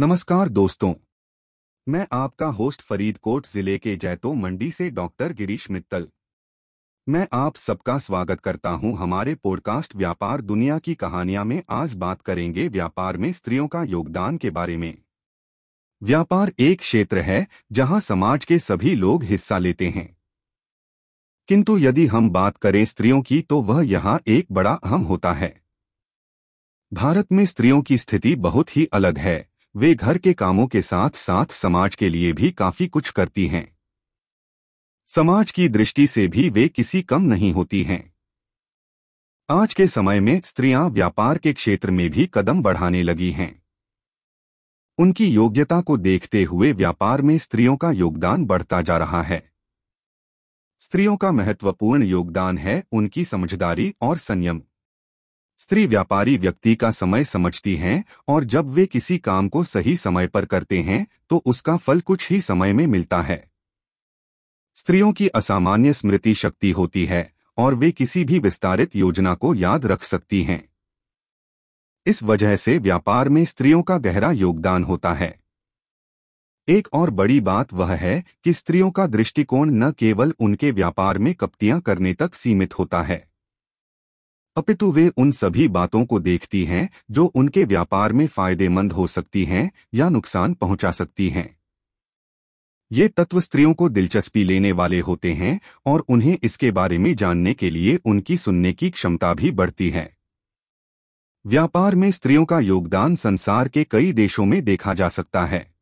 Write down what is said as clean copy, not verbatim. नमस्कार दोस्तों, मैं आपका होस्ट फरीदकोट जिले के जैतो मंडी से डॉक्टर गिरीश मित्तल। मैं आप सबका स्वागत करता हूं हमारे पॉडकास्ट व्यापार दुनिया की कहानियां में। आज बात करेंगे व्यापार में स्त्रियों का योगदान के बारे में। व्यापार एक क्षेत्र है जहां समाज के सभी लोग हिस्सा लेते हैं, किंतु यदि हम बात करें स्त्रियों की तो वह यहाँ एक बड़ा अहम होता है। भारत में स्त्रियों की स्थिति बहुत ही अलग है। वे घर के कामों के साथ साथ समाज के लिए भी काफी कुछ करती हैं। समाज की दृष्टि से भी वे किसी कम नहीं होती हैं। आज के समय में स्त्रियां व्यापार के क्षेत्र में भी कदम बढ़ाने लगी हैं। उनकी योग्यता को देखते हुए व्यापार में स्त्रियों का योगदान बढ़ता जा रहा है। स्त्रियों का महत्वपूर्ण योगदान है उनकी समझदारी और संयम। स्त्री व्यापारी व्यक्ति का समय समझती हैं और जब वे किसी काम को सही समय पर करते हैं तो उसका फल कुछ ही समय में मिलता है। स्त्रियों की असामान्य स्मृति शक्ति होती है और वे किसी भी विस्तारित योजना को याद रख सकती हैं। इस वजह से व्यापार में स्त्रियों का गहरा योगदान होता है। एक और बड़ी बात वह है कि स्त्रियों का दृष्टिकोण न केवल उनके व्यापार में कपटियां करने तक सीमित होता है, अपितु वे उन सभी बातों को देखती हैं जो उनके व्यापार में फायदेमंद हो सकती हैं या नुकसान पहुंचा सकती हैं। ये तत्व स्त्रियों को दिलचस्पी लेने वाले होते हैं और उन्हें इसके बारे में जानने के लिए उनकी सुनने की क्षमता भी बढ़ती है। व्यापार में स्त्रियों का योगदान संसार के कई देशों में देखा जा सकता है।